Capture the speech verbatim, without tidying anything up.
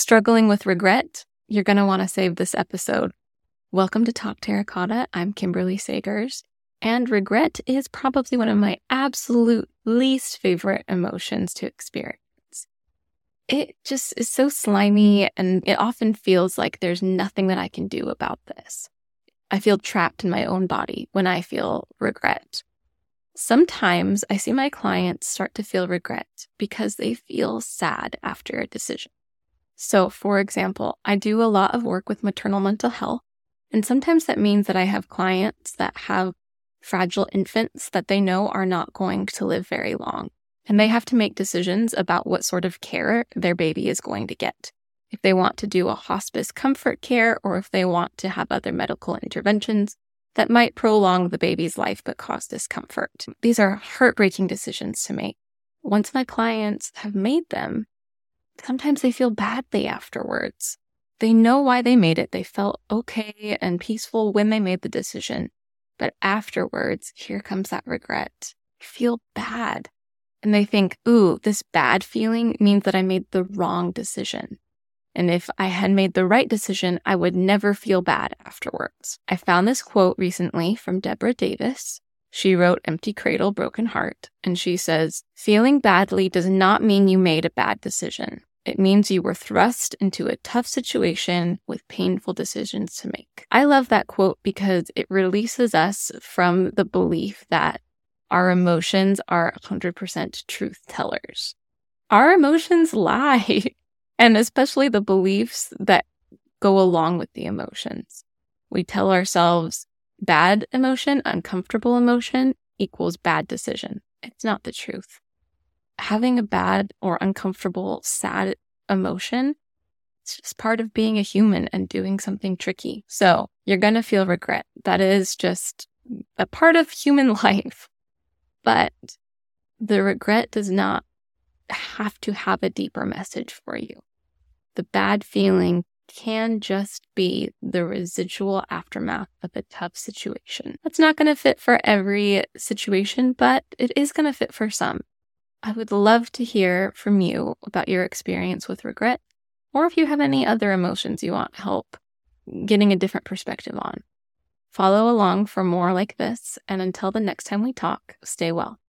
struggling with regret, you're going to want to save this episode. Welcome to Talk Terracotta. I'm Kimberly Sagers, and regret is probably one of my absolute least favorite emotions to experience. It just is so slimy, and it often feels like there's nothing that I can do about this. I feel trapped in my own body when I feel regret. Sometimes I see my clients start to feel regret because they feel sad after a decision. So, for example, I do a lot of work with maternal mental health. And sometimes that means that I have clients that have fragile infants that they know are not going to live very long. And they have to make decisions about what sort of care their baby is going to get. If they want to do a hospice comfort care, or if they want to have other medical interventions that might prolong the baby's life but cause discomfort. These are heartbreaking decisions to make. Once my clients have made them, sometimes they feel badly afterwards. They know why they made it. They felt okay and peaceful when they made the decision. But afterwards, here comes that regret. I feel bad. And they think, ooh, this bad feeling means that I made the wrong decision. And if I had made the right decision, I would never feel bad afterwards. I found this quote recently from Deborah Davis. She wrote Empty Cradle, Broken Heart. And she says, "Feeling badly does not mean you made a bad decision. It means you were thrust into a tough situation with painful decisions to make." I love that quote because it releases us from the belief that our emotions are one hundred percent truth tellers. Our emotions lie, and especially the beliefs that go along with the emotions. We tell ourselves bad emotion, uncomfortable emotion equals bad decision. It's not the truth. Having a bad or uncomfortable, sad emotion, it's just part of being a human and doing something tricky. So you're going to feel regret. That is just a part of human life. But the regret does not have to have a deeper message for you. The bad feeling can just be the residual aftermath of a tough situation. That's not going to fit for every situation, but it is going to fit for some. I would love to hear from you about your experience with regret, or if you have any other emotions you want help getting a different perspective on. Follow along for more like this, and until the next time we talk, stay well.